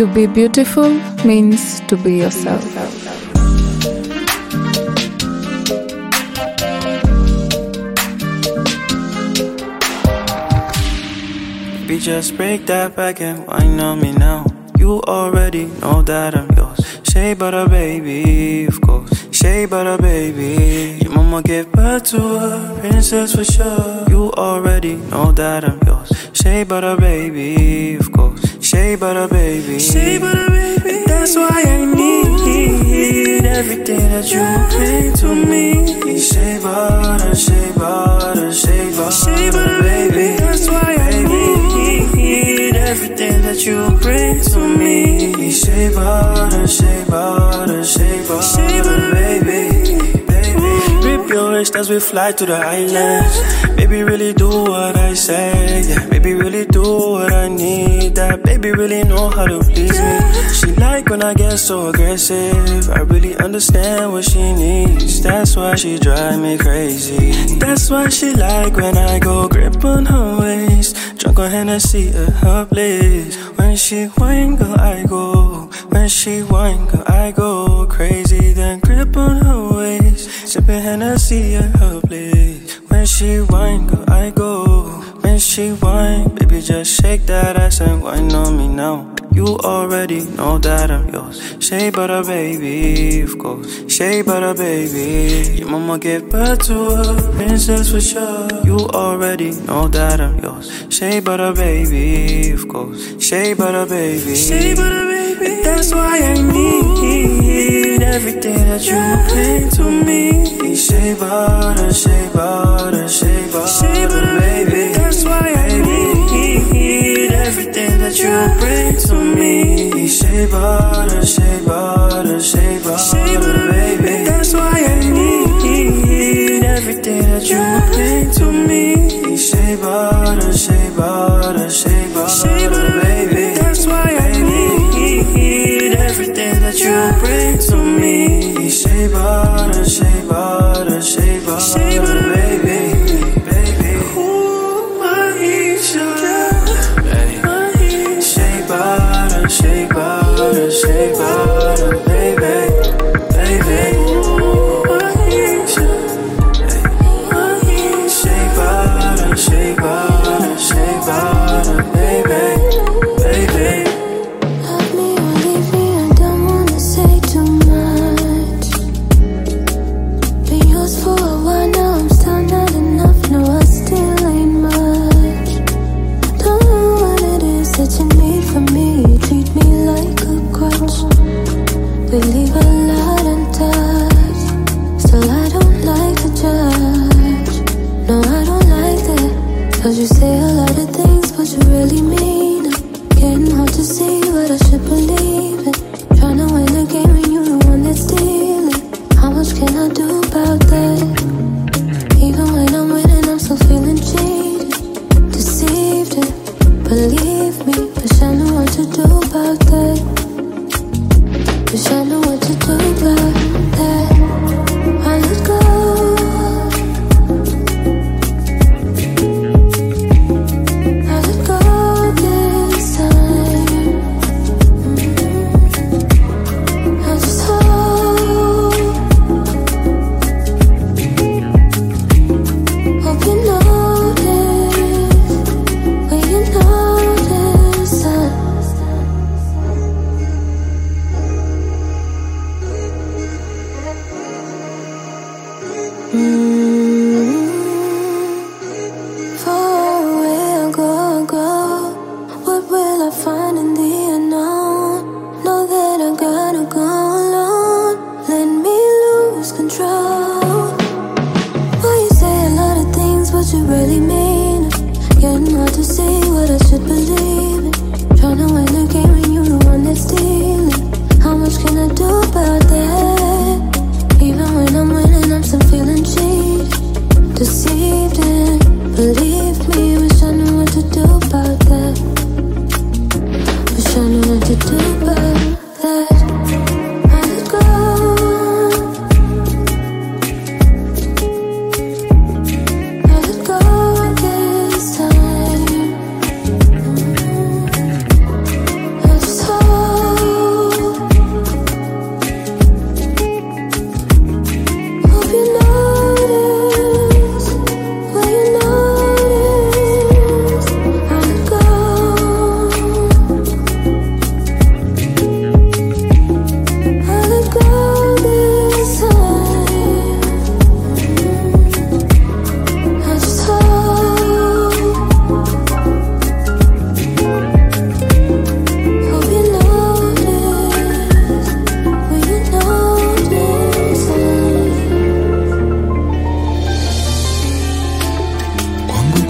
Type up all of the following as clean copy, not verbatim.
To be beautiful means to be yourself. Baby, just break that back and whine on me now. You already know that I'm yours. Shea butter, baby, of course. Shea butter, baby. Your mama gave birth to a princess for sure. You already know that I'm yours. Shea butter, baby, of course. Shea butter, baby. Shea butter, baby. And that's why I need everything that you bring to me. Shea butter, shea butter, shea butter, shea butter, baby. That's why I need everything that you bring to me. Shea butter, shea butter, shea butter, shea butter, baby, baby. Rip your wrist as we fly to the islands. Baby, really do what I say. Yeah. Baby, really do what I need. That baby really know how to please me. She like when I get so aggressive. I really understand what she needs. That's why she drive me crazy. That's why she like when I go grip on her waist. Drunk on Hennessy at her place. When she whine, girl, I go. When she whine, girl, I go crazy. Then grip on her waist. Sipping Hennessy at her place. When she whine, girl, I go. When she whine, baby, just shake that ass and whine on me now. You already know that I'm yours. Shea butter, baby, of course. Shea butter, baby. Your mama gave birth to a princess for sure. You already know that I'm yours. Shea butter, baby, of course. Shea butter, baby. Shea butter, baby. And that's why I need everything that you bring to me. Shea butter, shea butter, shea butter, shea butter, baby. That's why I need everything that you bring to me. Shea butter, shea butter, shea butter, baby. That's why I need everything that you bring to me. Shea butter, shea butter, shea butter, baby. That's why I need everything that you bring to me. Shea butter, shea butter, shea butter, baby. Shea butter, shea butter, baby, baby. Ooh, I need you. I need you. Shea butter, shea butter, shea butter, baby, baby. Love me or leave me, I don't wanna say too much.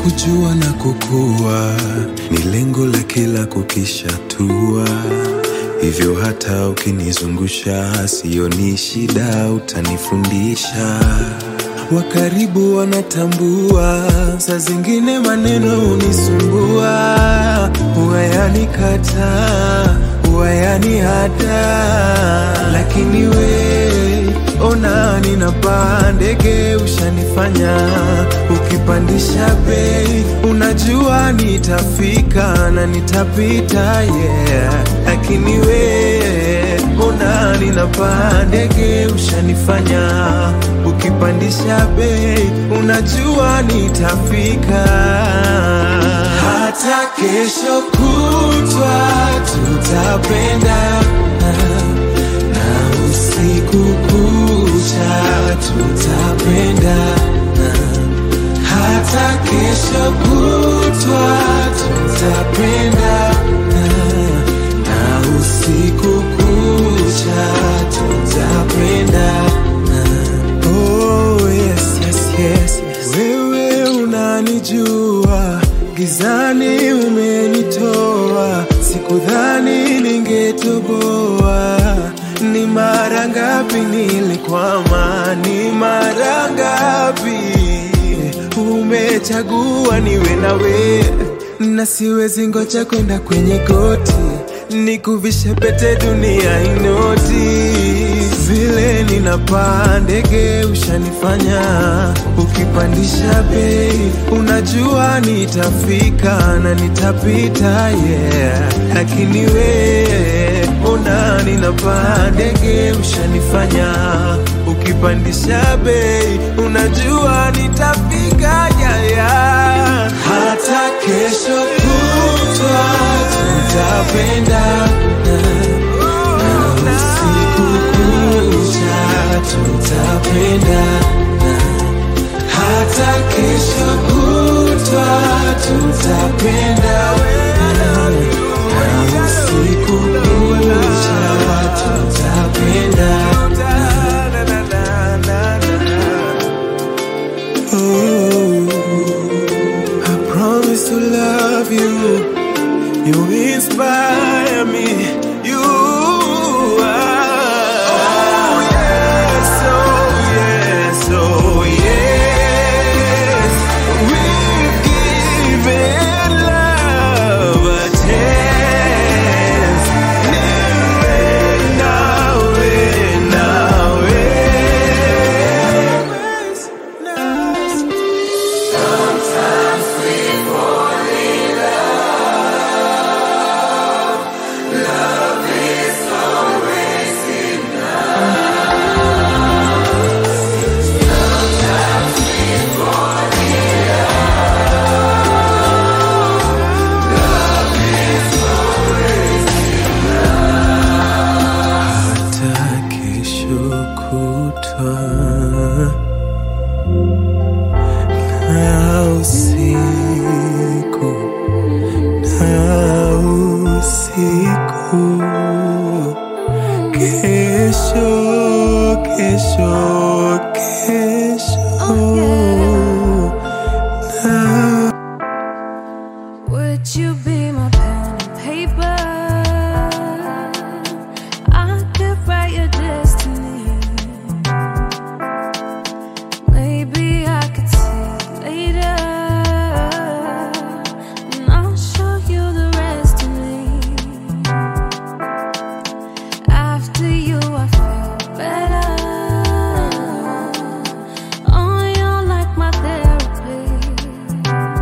Kujua na kukua ni lengo la kila kukishatua. Hivyo hata ukinizungusha sioni shida, utanifundisha. Wakaribu wanatambua, saa zingine maneno unisumbua. Uwayani kata, uwayani hata, lakini we ona ninapaa ndege ushanifanya. Ukipandisha bei unajua nitafika na nitapita, yeah. Lakini we ona ninapaa ndege ushanifanya. Ukipandisha bei unajua nitafika. Hata kesho kutwa tutapenda, na usiku kucha tutapenda. Hata kesho kutwa tutapenda, na usiku kucha tutapenda. Yes. Wewe unanijua, gizani umenitoa, sikudhani ningetoboa. Ni mara ngapi nilikwama, ni mara ngapi umechagua niwe nawe. Na siwezi ngoja kwenda kwenye goti nikuvishe pete dunia inoti. Vile ninapaa ndege ushanifanya. Ukipandisha bei unajua nitafika na nitapita, yeah. Lakini we ona ninapaa ndege ushanifanya. Ukipandisha bei unajua nitafika, yeah. Hata kesho kutwa tutapenda, na usiku kucha tutapenda. Hata kesho kutwa tutapenda, na usiku kucha tutapenda. I promise to love you. You inspire me, you are. Oh yes, oh yes, oh yes. We've given love a chance. Now. Sometimes we fall. Would you be my pen and paper? I could write your destiny. Maybe I could see later, and I'll show you the rest of me. After you I feel better. Oh, you're like my therapy.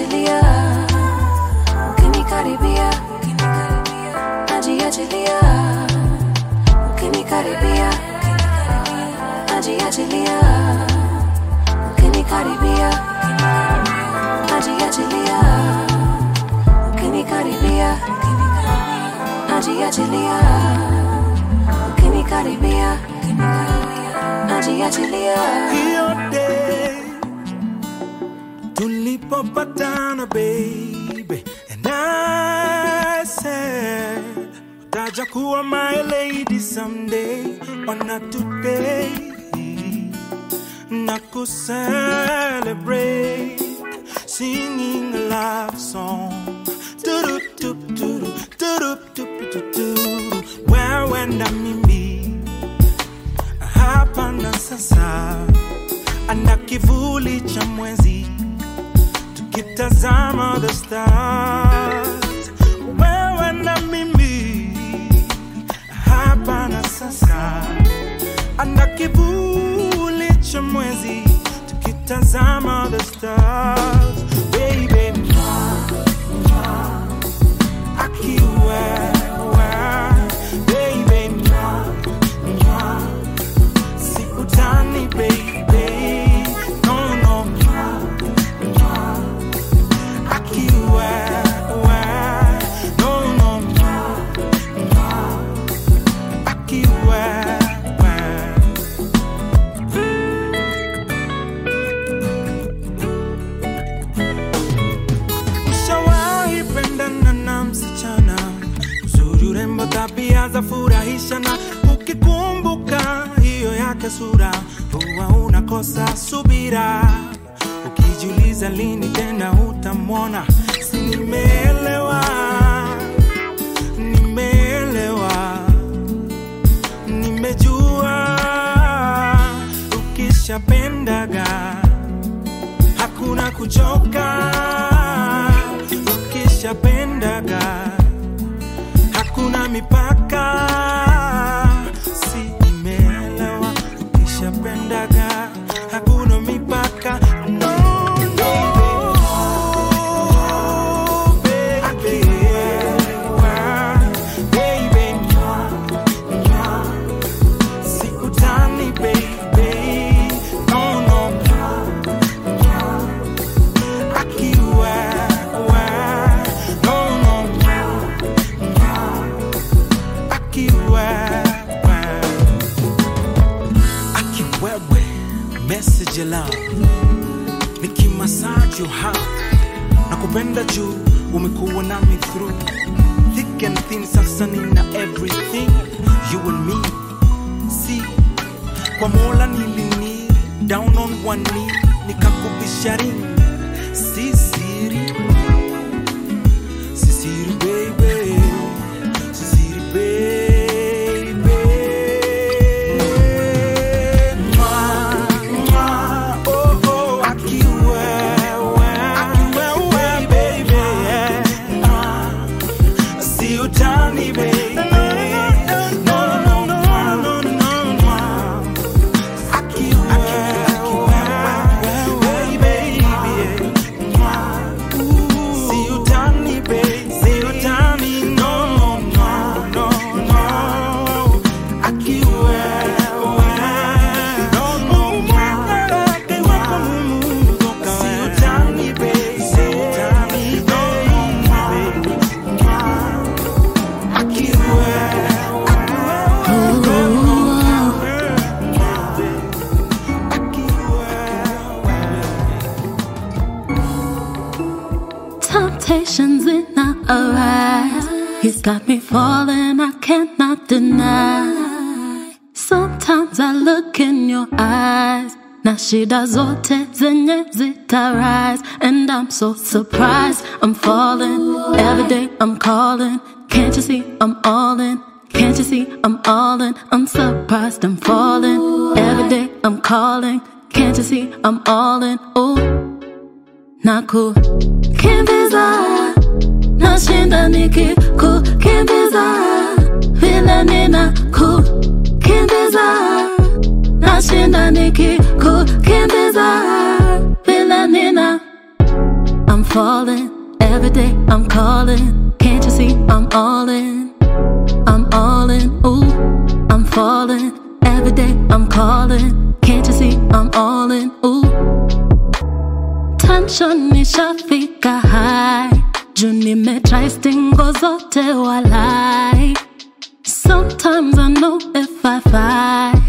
Achilia, ukinikaribia, najiachilia, ukinikaribia, najiachilia, ukinikaribia, najiachilia, ukinikaribia, najiachilia, ukinikaribia, najiachilia. Tulipopatana baby, and I said utajakuwa my lady someday, but not today. Na ku celebrate singing a love song. Tudu tup tudu tudu tup tudu. Wenda mimi hapa na sasa, ana kivuli cha mwezi. Kitazama the stars. Wewe na mimi hapa na sasa, ana kivuli cha mwezi, tukitazama the stars. Baby mwa akiwe. Baby mwa sikutani baby. Tabia za furahisha na ukikumbuka hiyo yake sura, huwa unakosa subira, ukijiuliza lini tena utamwona. Si nimeelewa, nimeelewa, nimejua ukishapendaga hakuna kuchoka, ukishapendaga kuna mipaka. Si nimelewa, ukishapendaga hakuna mipaka. Niki massage your heart, nakupenda juu umekuwa nami through thick and thin. Sasa nina everything, you and me. See, kwa Mola nilini down on one knee, nikakubishari. Sisiri baby, sisiri baby. He's got me falling, I cannot deny. Sometimes I look in your eyes, na shida zote zenye zitarise. And I'm so surprised, I'm falling. Every day I'm calling, can't you see I'm all in? Can't you see I'm all in? I'm surprised, I'm falling. Every day I'm calling, can't you see I'm all in? Oh, not cool. Can't desire nashinda nikikukimbiza vile ninakukimbiza, nashinda nikikukimbiza vile nina. I'm falling. Every day I'm calling. Can't you see I'm all in? I'm all in. Ooh, I'm falling. Every day I'm calling. Can't you see I'm all in? Ooh. Tension ishafika high, juu nimetry stingo zote walai. Sometimes I know if I fight,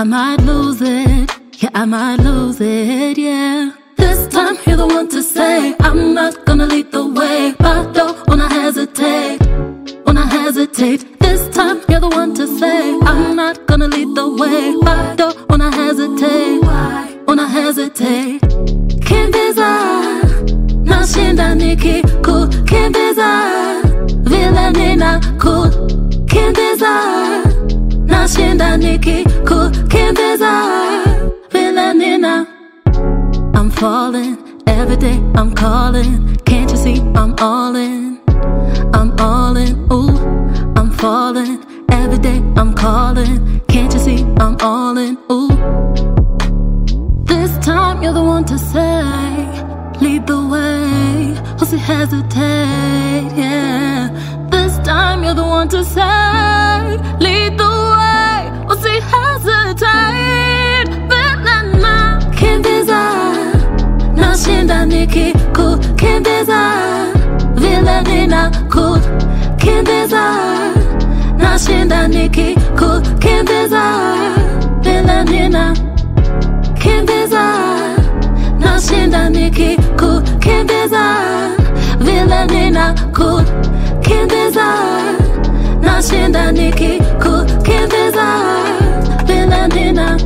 I might lose it. Yeah, I might lose it, yeah. This time you're the one to say I'm not gonna lead the way, but don't wanna hesitate, wanna hesitate. This time you're the one to say I'm not gonna lead the way, but don't wanna hesitate, wanna hesitate. Kimbiza, nashinda niki ku kimbiza, vile nina ku kimbiza, nashinda niki ku kimbiza. I'm falling, every day I'm calling. Can't you see I'm all in? I'm all in, ooh, I'm falling. Every day I'm calling. Can't you see I'm all in, ooh. This time you're the one to say, lead the way, husi hesitate, yeah. This time you're the one to say, lead the way, husi hesitate. Nashinda niki kukimbiza, vile nina kukimbiza. Nashinda niki kukimbiza, vile nina kimbiza. Nashinda niki kukimbiza, vile nina kukimbiza. Nashinda niki kukimbiza, vile nina.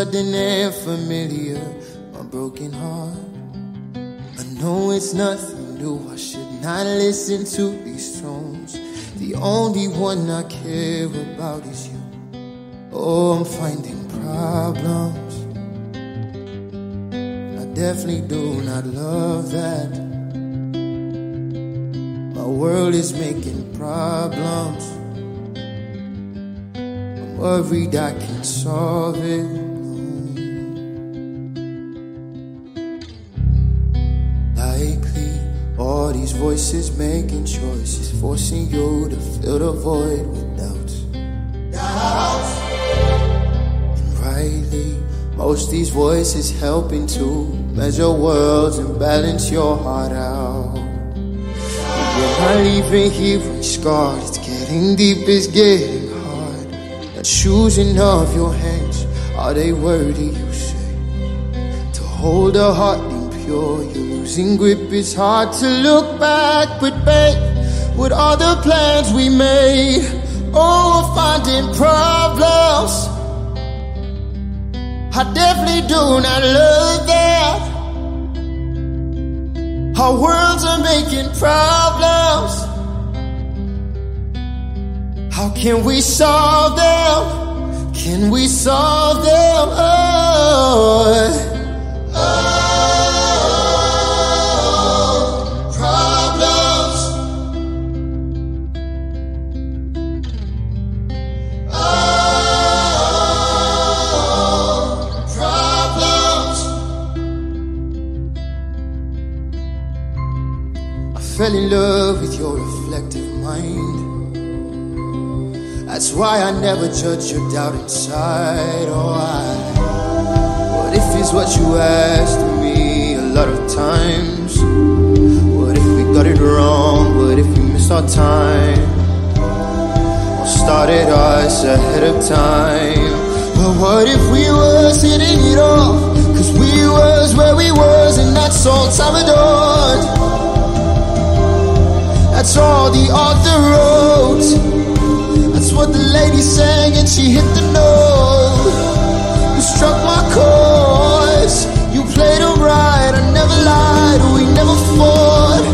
Sudden and familiar, my broken heart. I know it's nothing new. I should not listen to these tones. The The only one I care about is you. Oh, I'm finding problems. I definitely do not love that. My world is making problems. I'm worried I can't solve it. All these voices making choices, forcing you to fill the void with doubts. And rightly, most these voices helping to measure worlds and balance your heart out. But you're not even hearing scarred, it's getting deep, it's getting hard. The choosing of your hands, are they worthy, you say? To hold a heart impure, you losing grip, it's hard to look back, but babe, with all the plans we made, oh, we're finding problems. I definitely do not love that. Our worlds are making problems. How can we solve them? Can we solve them? Oh, oh. I fell in love with your reflective mind. That's why I never judge your doubt inside. Oh, what if it's what you asked me a lot of times? What if we got it wrong? What if we missed our time? Or started us ahead of time? But what if we was hitting it off? Cause we was where we was, and that's all time adored. That's all the author wrote. That's what the lady sang, and she hit the note. You struck my chords, you played it right. I never lied, we never fought.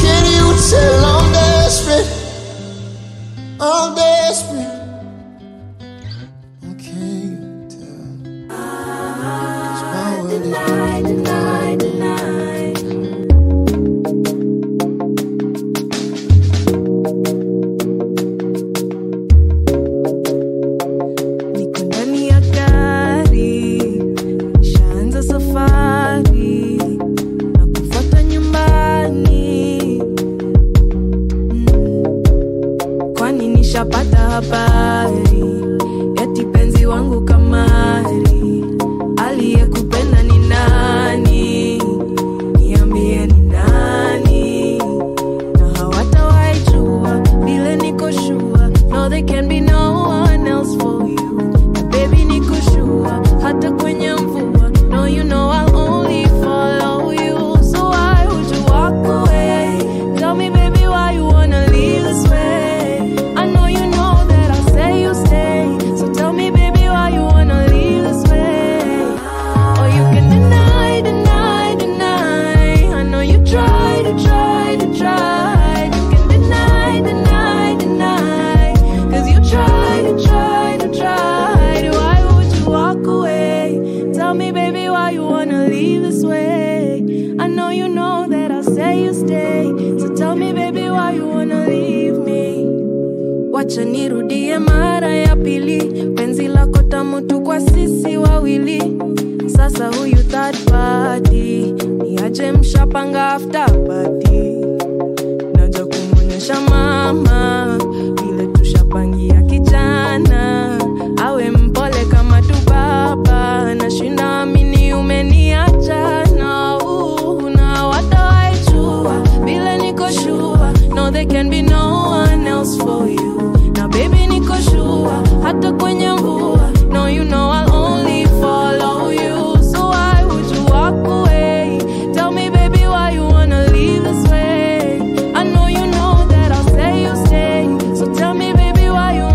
Can you tell I'm desperate? I'm desperate. Oh, can you tell? Cause my world is denied. Nirudie mara ya pili, penzi lako tamu tu kwa sisi wawili. Sasa huyu third party niaje, mshapanga after party. Naja kumwonyesha mama ile tushapangia kijana, awe mpole kama tu baba. Nashinda amini umeniacha na una watawaijua bila niko shua. No, there can be no one else for you. Baby, niko shua, hata kwenye mvua. No, you know I'll only follow you. So why would you walk away? Tell me, baby, why you wanna leave this way? I know you know that I'll say you stay. So tell me, baby, why you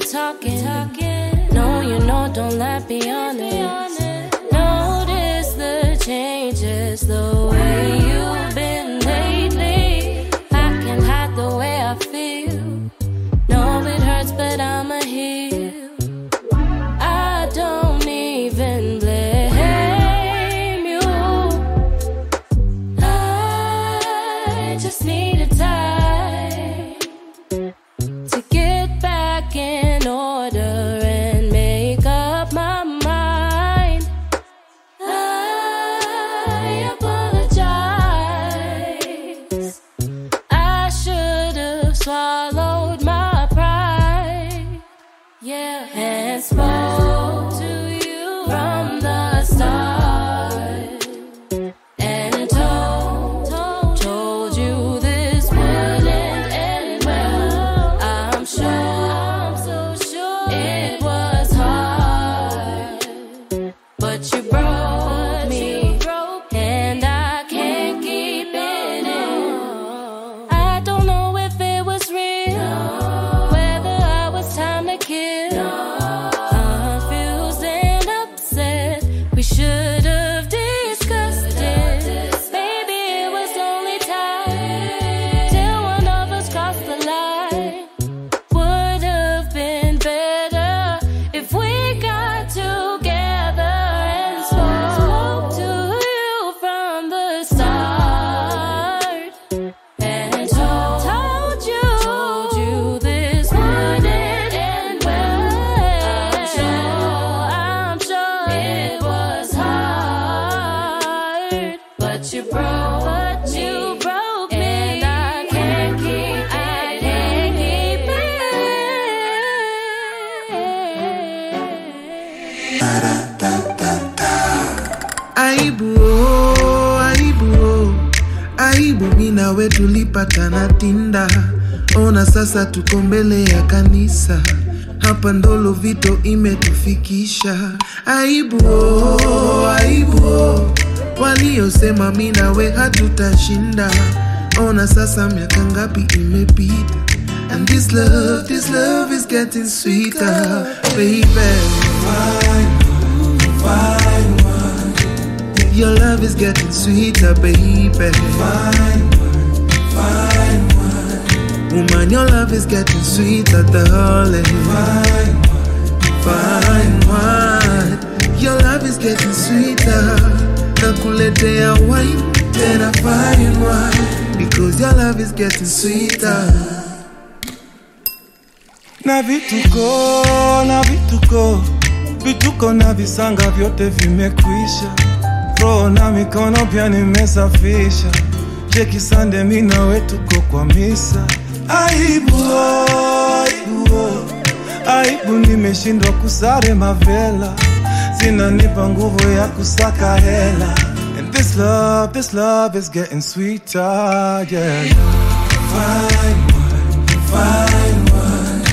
for talking. No, you know, don't let me on it. Notice the changes, the way you've been lately. I can't hide the way I feel. No, it hurts, but I'ma heal. I don't even blame you. I just needed time to get back in order and make up my mind. I apologize. I should have swallowed my pride. Yeah, and spoke to you from the start. And told you this wouldn't end well. I'm sure, I'm so sure it was hard, but you broke me, and I can't keep it in. I don't know if it was real, whether I was time to kill. Confused and upset, we should have discussed it. Maybe it was only time till one of us crossed the line. Would have been better if we got together and spoke to you from the start. And told you this wouldn't end well. I'm sure it was hard, but you broke me. And I can't keep it in. Aibu mina we tulipatana Tinda. Ona sasa tuko mbele ya kanisa. Hapa ndolo vito imetufikisha. Aibu waliosema mina we hatutashinda. Ona sasa miaka ngapi imepita. And this love is getting sweeter. Baby, fine. Your love is getting sweeter, baby. Fine. Woman, your love is getting sweeter, darling. Fine. Your love is getting sweeter. Nakuletea wine, tena fine wine. Because your love is getting sweeter. Na vituko na visanga vyote vimekwisha. Roho na mikono pia nimesafisha. Cheki Sunday mina wetuko kwa misa. Aibu nimeshindwa kusare mavela. Sina nipa nguvu ya kusaka hela. And this love is getting sweeter, yeah. Fine wine.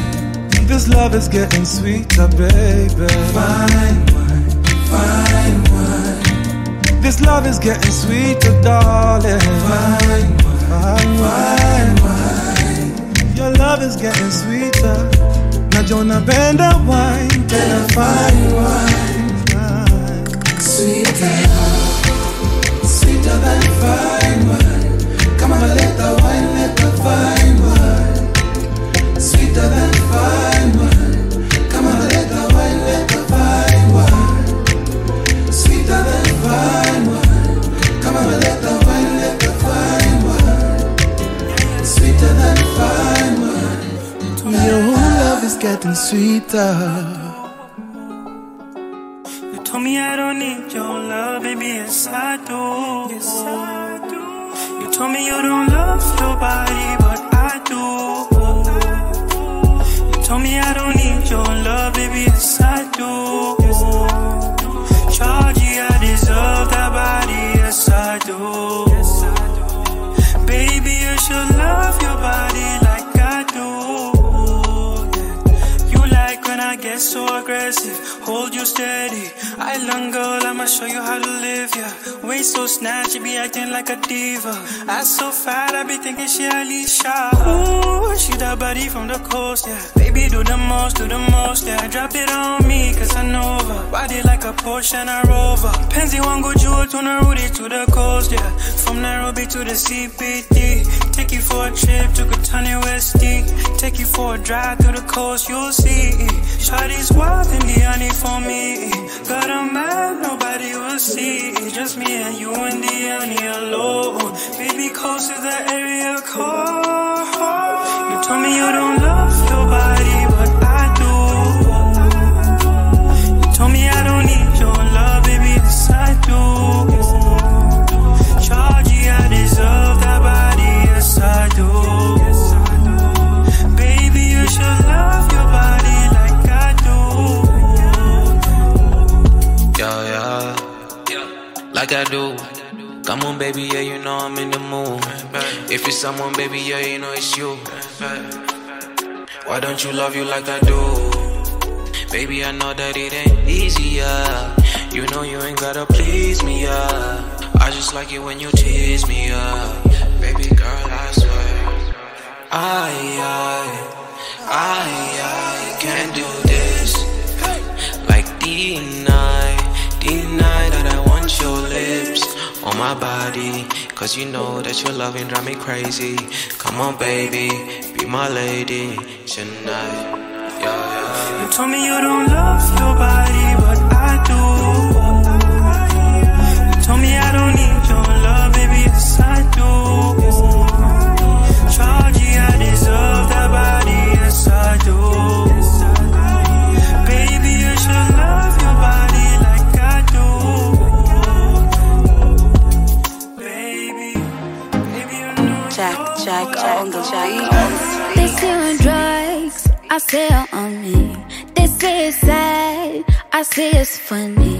This love is getting sweeter, baby. Fine wine. This love is getting sweeter, darling. Fine wine. Your love is getting sweeter. Najona benda wine, tena fine wine. Sweeter than fine wine. Come on, let the wine, let the fine wine. Sweeter than fine. Getting sweeter. You told me I don't need your love, baby, yes I do. You told me you don't love nobody, but I do. You told me I don't need your love, baby, yes I do. Chargy, I deserve that body, yes I do. Baby, you should love your body. So aggressive, hold you steady. Island girl, I'ma show you how to live, yeah. Waist so snatched, she be acting like a diva. Ass so fat, I be thinking she Alicia. Ooh, she that body from the coast, yeah. Baby, do the most, yeah. Drop it on me, cause I know her. Body like a Porsche and a Rover. Penzi wangu juu, tunarudi to the coast, yeah. From Nairobi to the CBD. Take you for a trip to Katani West D. Take you for a drive through the coast, you'll see. Shawty's wild and Diani for me. Got a map, nobody will see. Just me and you and Diani alone. Baby, close to the area code. You told me you don't love your body, but I do. You told me I don't need your love, baby, this I do. Georgie, I deserve that body. Yes, I do. Yes, I do. Baby, you should love your body like I do. Yeah, yeah, like I do. Come on, baby, yeah, you know I'm in the mood. If it's someone, baby, yeah, you know it's you. Why don't you love you like I do? Baby, I know that it ain't easier. You know you ain't gotta please me, yeah. I just like it when you tease me up. Baby girl, I swear I can't do this. Like deny that I want your lips on my body. Cause you know that your loving drive me crazy. Come on baby, be my lady tonight, yeah. You told me you don't love your body, but I do. Told me I don't need your love, baby, yes I do. Georgie, I deserve that body, yes I do. Baby, you should love your body like I do. Baby, baby, you know Jack on the beat. They say I'm drugs, I say I'm on me. They say it's sad, I say it's funny.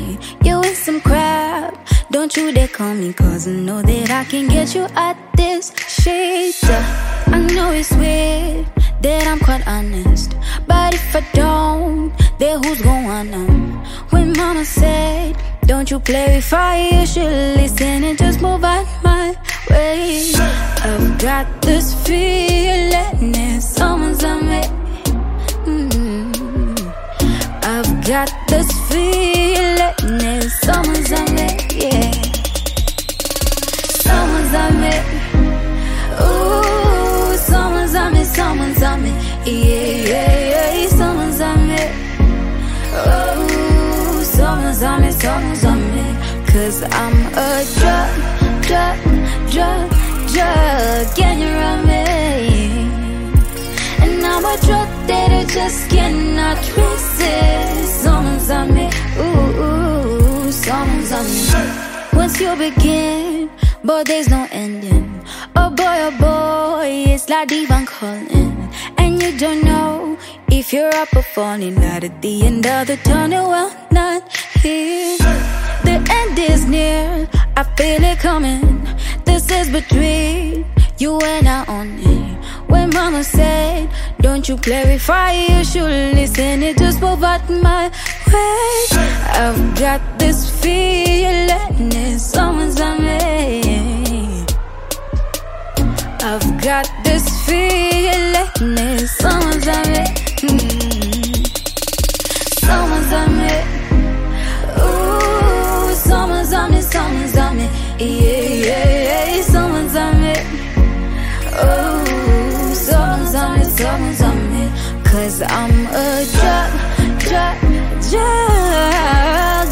You in some crap, don't you dare call me, cause I know that I can get you at this shit. I know it's weird that I'm quite honest, but if I don't, then who's gonna know? When mama said, don't you play with fire, you should listen and just move out my way. I've got this feeling that someone's on me. I've got this feeling that someone's on me, yeah. Someone's on me. Ooh, someone's on me, yeah. Someone's on me. Oh, someone's on me. Cause I'm a drug, and you're on me. And I'm a drug that I just cannot resist. Someone's on me. Ooh, someone's on me. Once you begin, but there's no ending. Oh boy, it's like divine calling. And you don't know if you're up or falling. Not at the end of the tunnel, well, not here. The end is near, I feel it coming. This is between you and I only. When mama said, don't you play with fire, you should listen, it just move out my way. I've got this feeling that someone's on me. I've got this feeling that someone's on me. Someone's on me. Ooh, someone's on me, yeah. Someone's on me. Oh, someone's on me. Cause I'm a drug,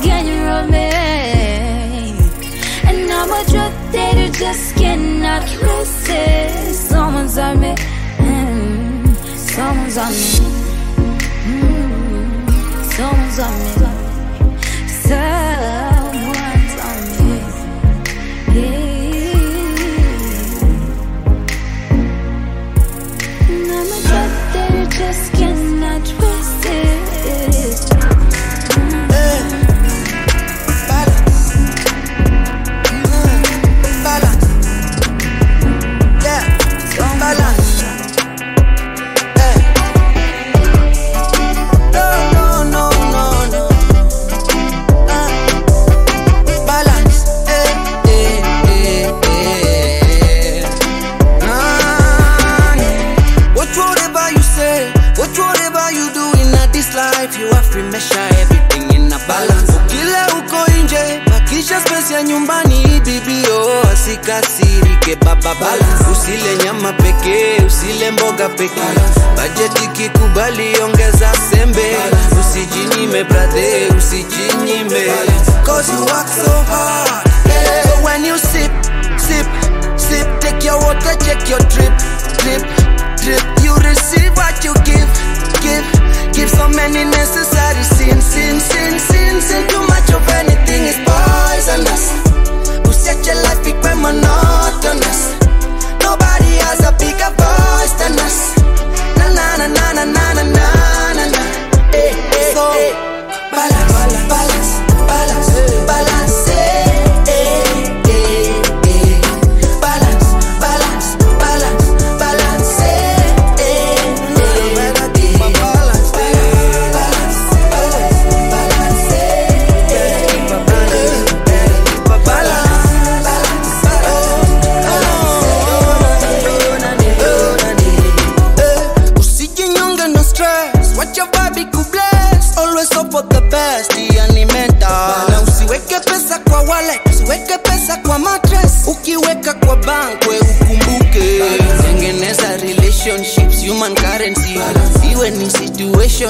and you're on me. And I'm a drug that you just cannot resist. Someone's on me. Someone's on me. Someone's on me. Someone's on me. Yeah. Just cannot resist. Balance. Balance. Yeah, some balance. No. space ya nyumbani bibi yo, asikasirike baba balance. Usile nyama peke, usile mboga peke, bajeti kikubali ongeza sembe. Usijinyime brother, usijinyime, cause you work so hard, yeah. So when you sip, sip, sip, take your water, check your drip, drip, drip. You receive what you give, give, give. So many necessary sins, sins, sins, sins, sin. Too much of anything is poisonous. Who set your life become monotonous? Nobody has a bigger voice than us. Na na na na na na na na na. Hey, hey, so hey. Balance, balance, balance, balance, hey. Balance. Hey.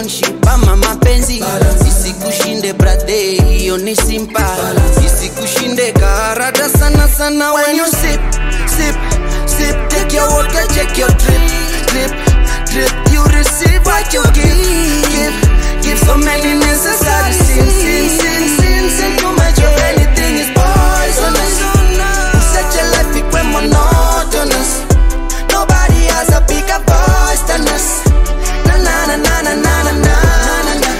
Shipama mapenzi isi kushinde brother, hiyo ni simple. Isi kushinde karada sana sana. When you sip, sip, sip, take your water, check your drip, drip, drip. You receive what you give, give, give. So many necessary sins, sins, sins, sins, sin. Too much of anything is poisonous. Such a life become monotonous. Nobody has a bigger voice than us. Na na na na na na na na.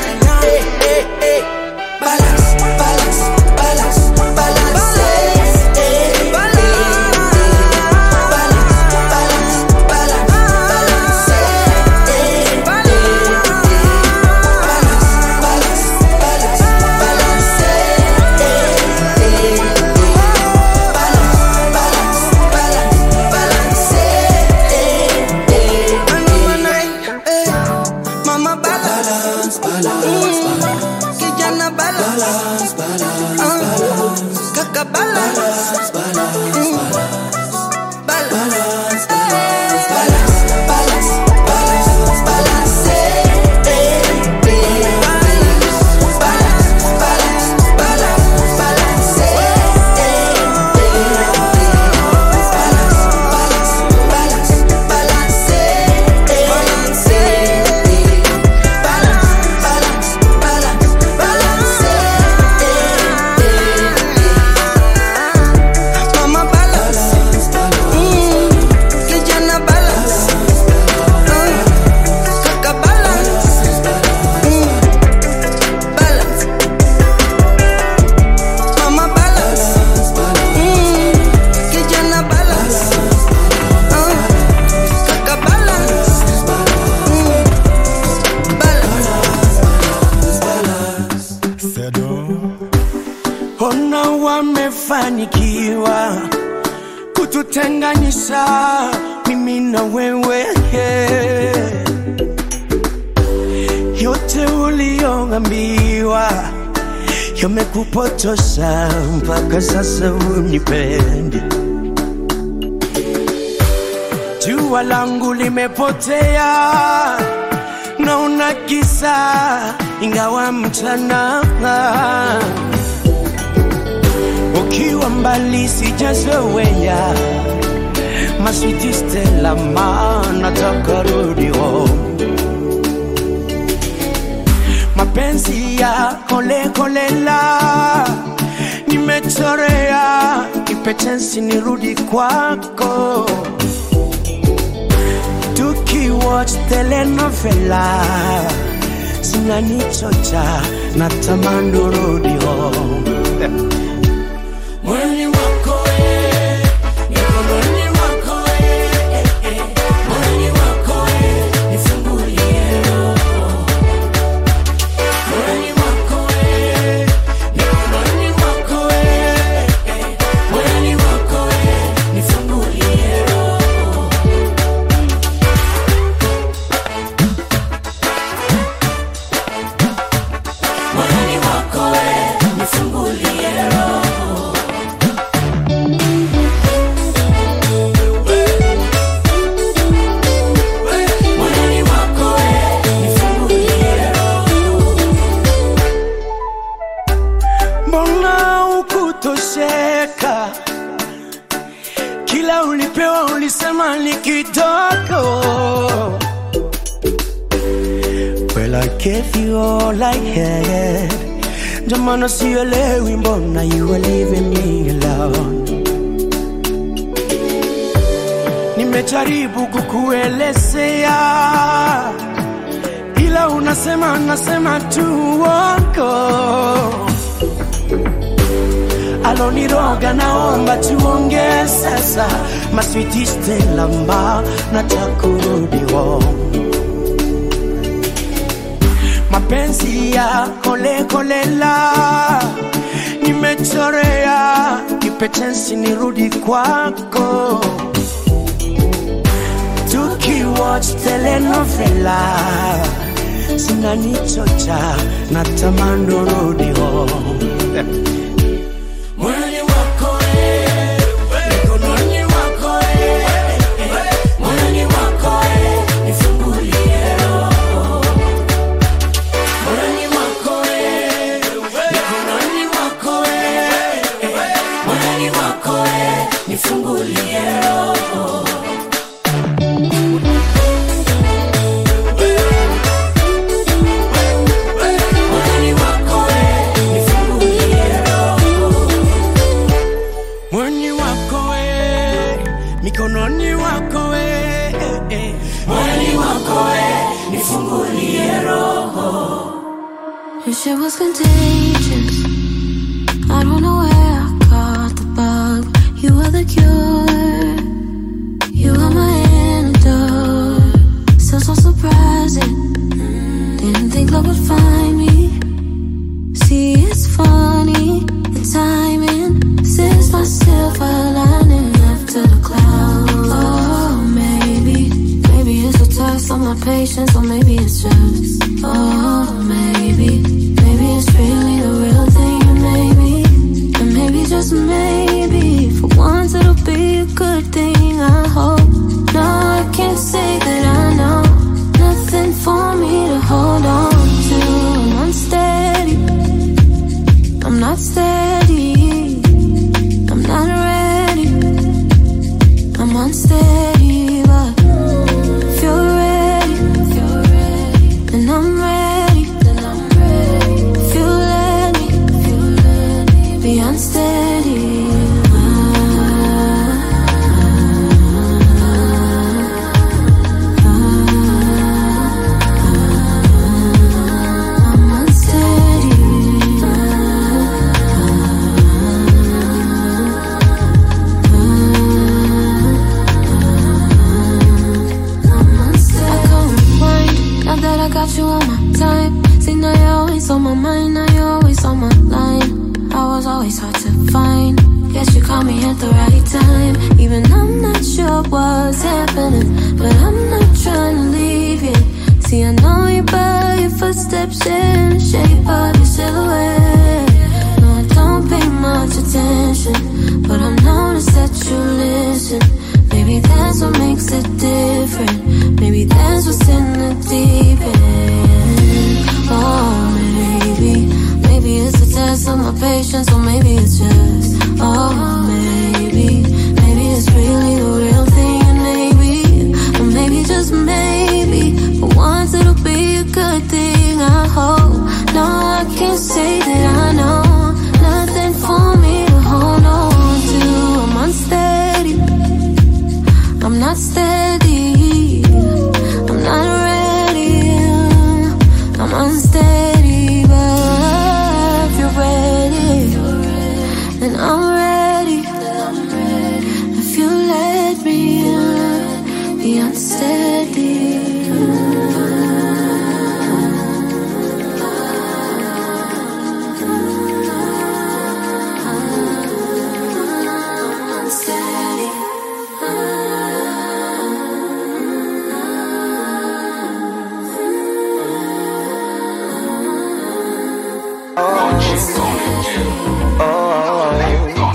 Hey hey hey. Balance, balance, balance, balance. Yamekupotosha mpaka sasa unipendi. Jua langu limepotea naona giza ingawa mchana. Ukiwa mbali sijazoea maswiti Stella maana takarudi home. Mapenzi yako lekolela nimetorea kipetensi nirudi kwako. Tukiwatch telenovela zinanichocha natamani urudi home. Yeah. kutosheka. Kila ulipewa ulisema ni kidogo. Well, I gave you all I had. Jamani sielewi mbona you were leaving me alone. Nimejaribu kukuelezea ila unasema tu wako. Aloniroga naomba tuongee sasa. My sweetest lamba natakurudi home. Mapenzi ya kole kole la nimechorea ipe chance nirudi kwako. Tukiwatch telenovela sinanichocha natamani rudi home. Wish it was contagious. I don't know where I caught the bug. You are the cure. You are my antidote. So surprising. Didn't think love would find me. See, it's funny, the timing. Since my silver lining after the clouds. Oh, maybe, maybe it's a test on my patience. Or maybe it's just, oh, maybe. It's really the real thing, and maybe, just maybe, for once it'll be a good thing, I hope. No, I can't say that I know, nothing for me to hold on to. I'm unsteady, I'm not steady, I'm not ready, I'm unsteady, but if you're ready, then I'm ready. Got you on my time. See, now you're always on my mind. Now you're always on my line. I was always hard to find. Guess you caught me at the right time. Even I'm not sure what's happening, but I'm not trying to leave you. See, I know you by your footsteps and the shape of your silhouette. No, I don't pay much attention, but I notice that you listen. Maybe that's what makes it different. Maybe that's what's in the deep end. Oh, maybe, maybe it's a test of my patience. Or maybe it's just, oh, maybe, maybe it's really the real thing. And maybe, or maybe just maybe, for once it'll be a good thing, I hope. No, I can't say that I know, nothing for me to hold on to. I'm unsteady, I'm not steady, I'm not ready, I'm unsteady, but if you're ready, then I'm ready, if you let me be unsteady. Oh,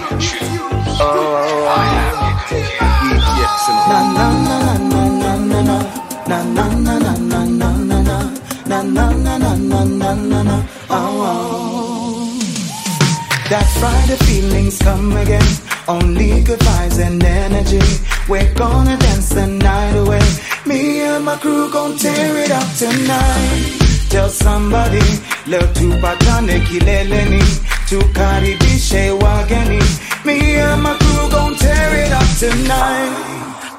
Friday feelings come again. Only good vibes and energy. We're gonna dance the night away. Me and my crew gon' tear it up tonight. Tell somebody, leo tupatane kileleni, tukaribishe wageni. Me and my crew gon' tear it up tonight.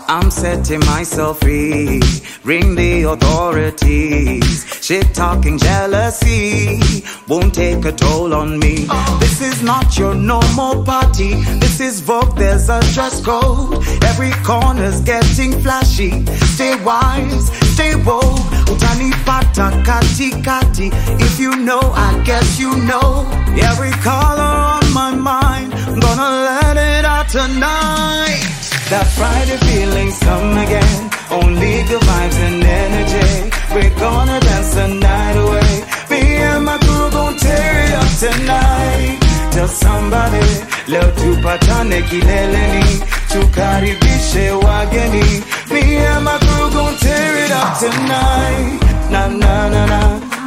I'm setting myself free. Ring the authorities. Shit talking jealousy won't take a toll on me. This is not your normal party. This is Vogue, there's a dress code. Every corner's getting flashy. Stay wise, stay woke. Utanipata katikati. If you know, I guess you know. Every color on my mind, I'm gonna let it out tonight. That Friday feeling's come again. Only good vibes and energy. We're gonna dance the night away. Me and my crew gon' tear it up tonight. Tell somebody, leo tupatane kileleni, tukaribishe wageni. Me and my crew gon' tear it up tonight. Na na na na,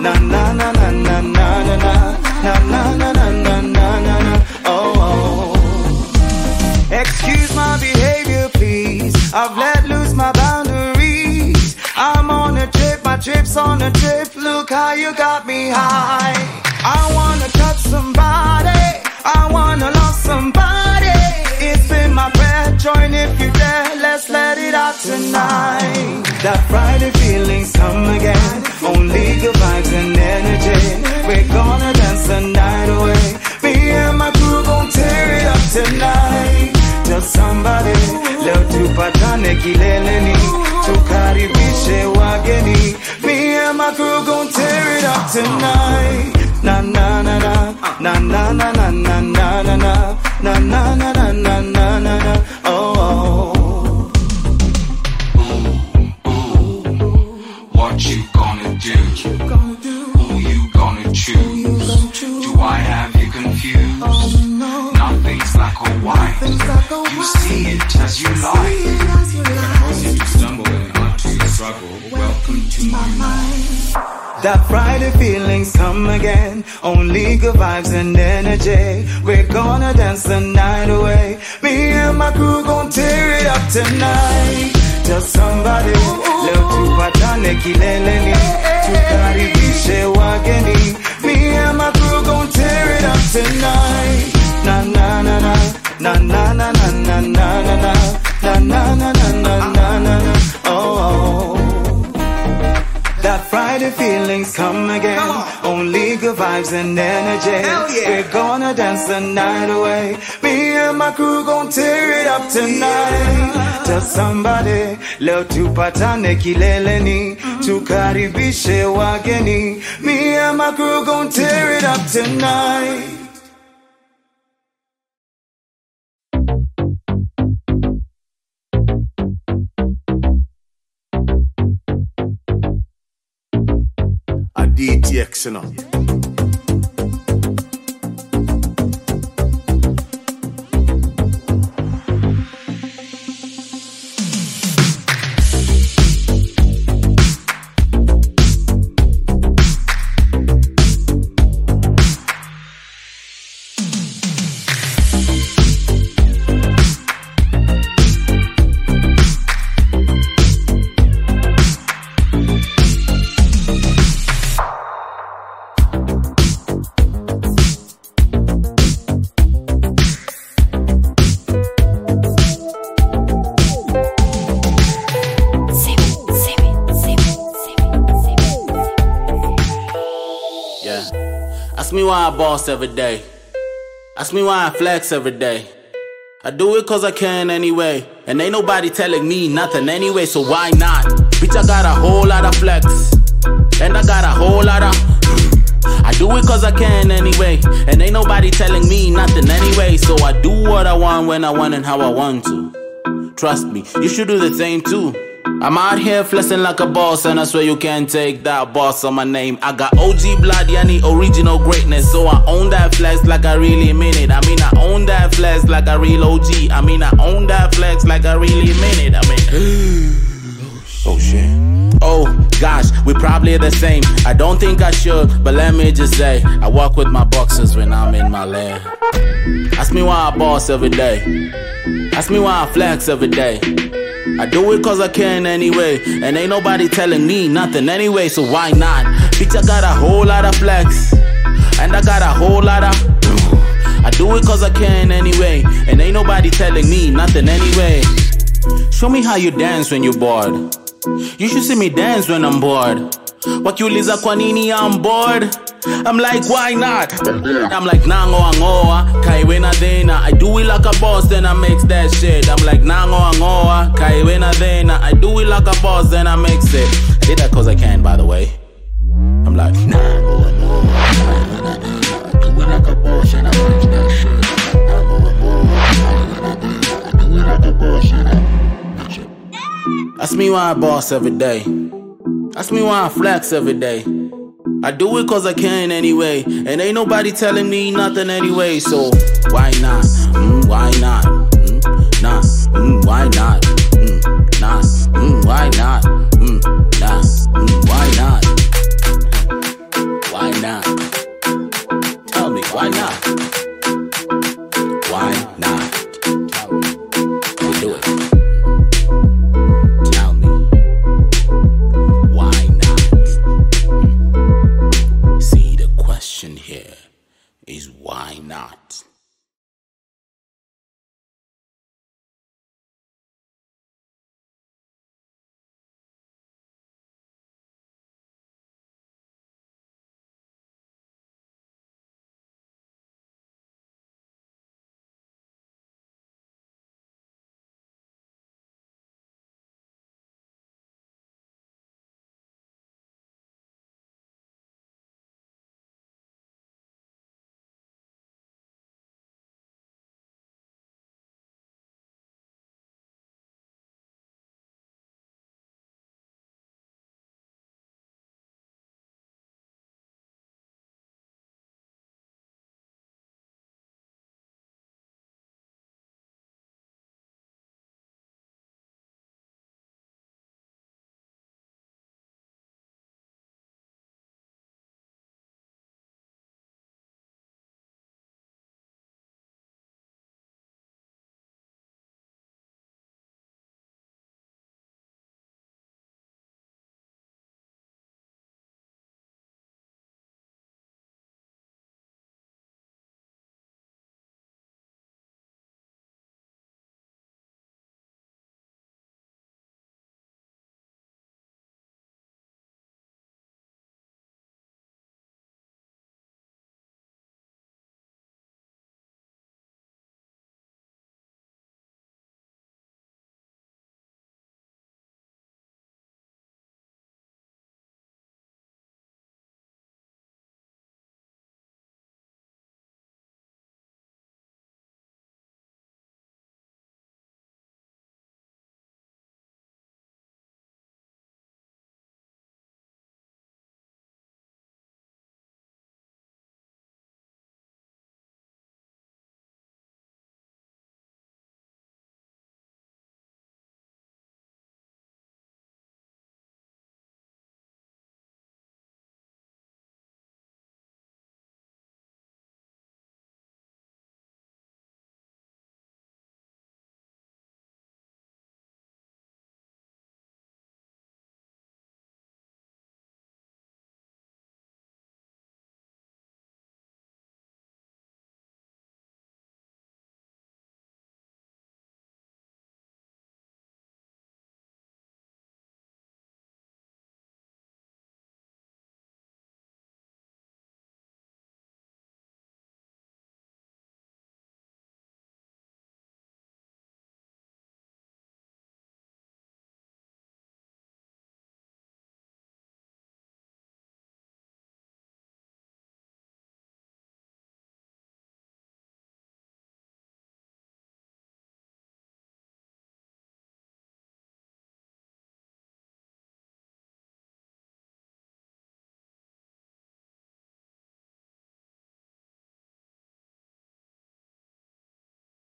na na na na na na na, na na na na na na na na. Oh, oh. Excuse my behavior, please. I've let loose my boundaries. I'm on a trip, my trip's on a trip. Look how you got me high. I wanna touch somebody, I wanna love somebody. It's been my prayer, join if you dare. Let's let it out tonight. That Friday feeling's come again. Only good vibes and energy. We're gonna dance the night away. Me and my crew gon' tear it up tonight. Tell somebody, leo tupatane kileleni, tukaribishe wageni. Me and my crew gon' tear it up tonight. Na na na na, na na na na na na na na, na na na na na na na na. Oh, ooh, ooh, what you gonna do? Who you gonna choose? Do I have you confused? Nothing's black or white. You see it as you like. Because if you stumble and onto your struggle, welcome to my mind. That Friday feelings come again. Only good vibes and energy. We're gonna dance the night away. Me and my crew gon' tear it up tonight. Tell somebody, leo tupatane kileleni, tukaribishe wageni. Me and my crew gon' tear it up tonight. Na na na na, na na na na na na na na, na na na na na na na. Oh, oh. That Friday feelings come again. Only good vibes and energy. Yeah. We're gonna dance the night away. Me and my crew gon' tear it up tonight. Yeah. Tell somebody, leo tupatane kileleni, tukaribishe wageni. Me and my crew gon' tear it up tonight. DTX, you know. Ask me why I boss every day. Ask me why I flex every day. I do it cause I can anyway. And ain't nobody telling me nothing anyway, so why not? Bitch, I got a whole lot of flex. And I got a whole lot of... I do it cause I can anyway. And ain't nobody telling me nothing anyway, so I do what I want, when I want, and how I want to. Trust me, you should do the same too. I'm out here flexing like a boss, and I swear you can't take that boss on my name. I got OG blood, yani original greatness. So I own that flex like I really mean it. I mean, I own that flex like a real OG. I mean, I own that flex like I really mean it. I mean, oh shit. Oh gosh, we're probably the same. I don't think I should, but let me just say, I walk with my boxers when I'm in my lane. Ask me why I boss every day. Ask me why I flex every day. I do it cause I can anyway, and ain't nobody telling me nothing anyway, so why not? Bitch, I got a whole lot of flex, and I got a whole lot of I do it cause I can anyway, and ain't nobody telling me nothing anyway. Show me how you dance when you're bored. You should see me dance when I'm bored. Wakiuliza kwa nini I'm bored? I'm like, why not? I'm like, nango angoa, kaiwe na dena. I do it like a boss, then I mix that shit. I'm like, nango angoa, kaiwe na dena. I do it like a boss, then I mix it. I did that cause I can, by the way. I'm like, nango angoa, I do it like a boss, and I mix that shit. Ask me why I boss every day. Ask me why I flex every day. I do it cause I can anyway, and ain't nobody telling me nothing anyway, so why not? Why not? Nah, why not? Nah, why not? Nah, why not? Why not? Tell me, why not? Why not?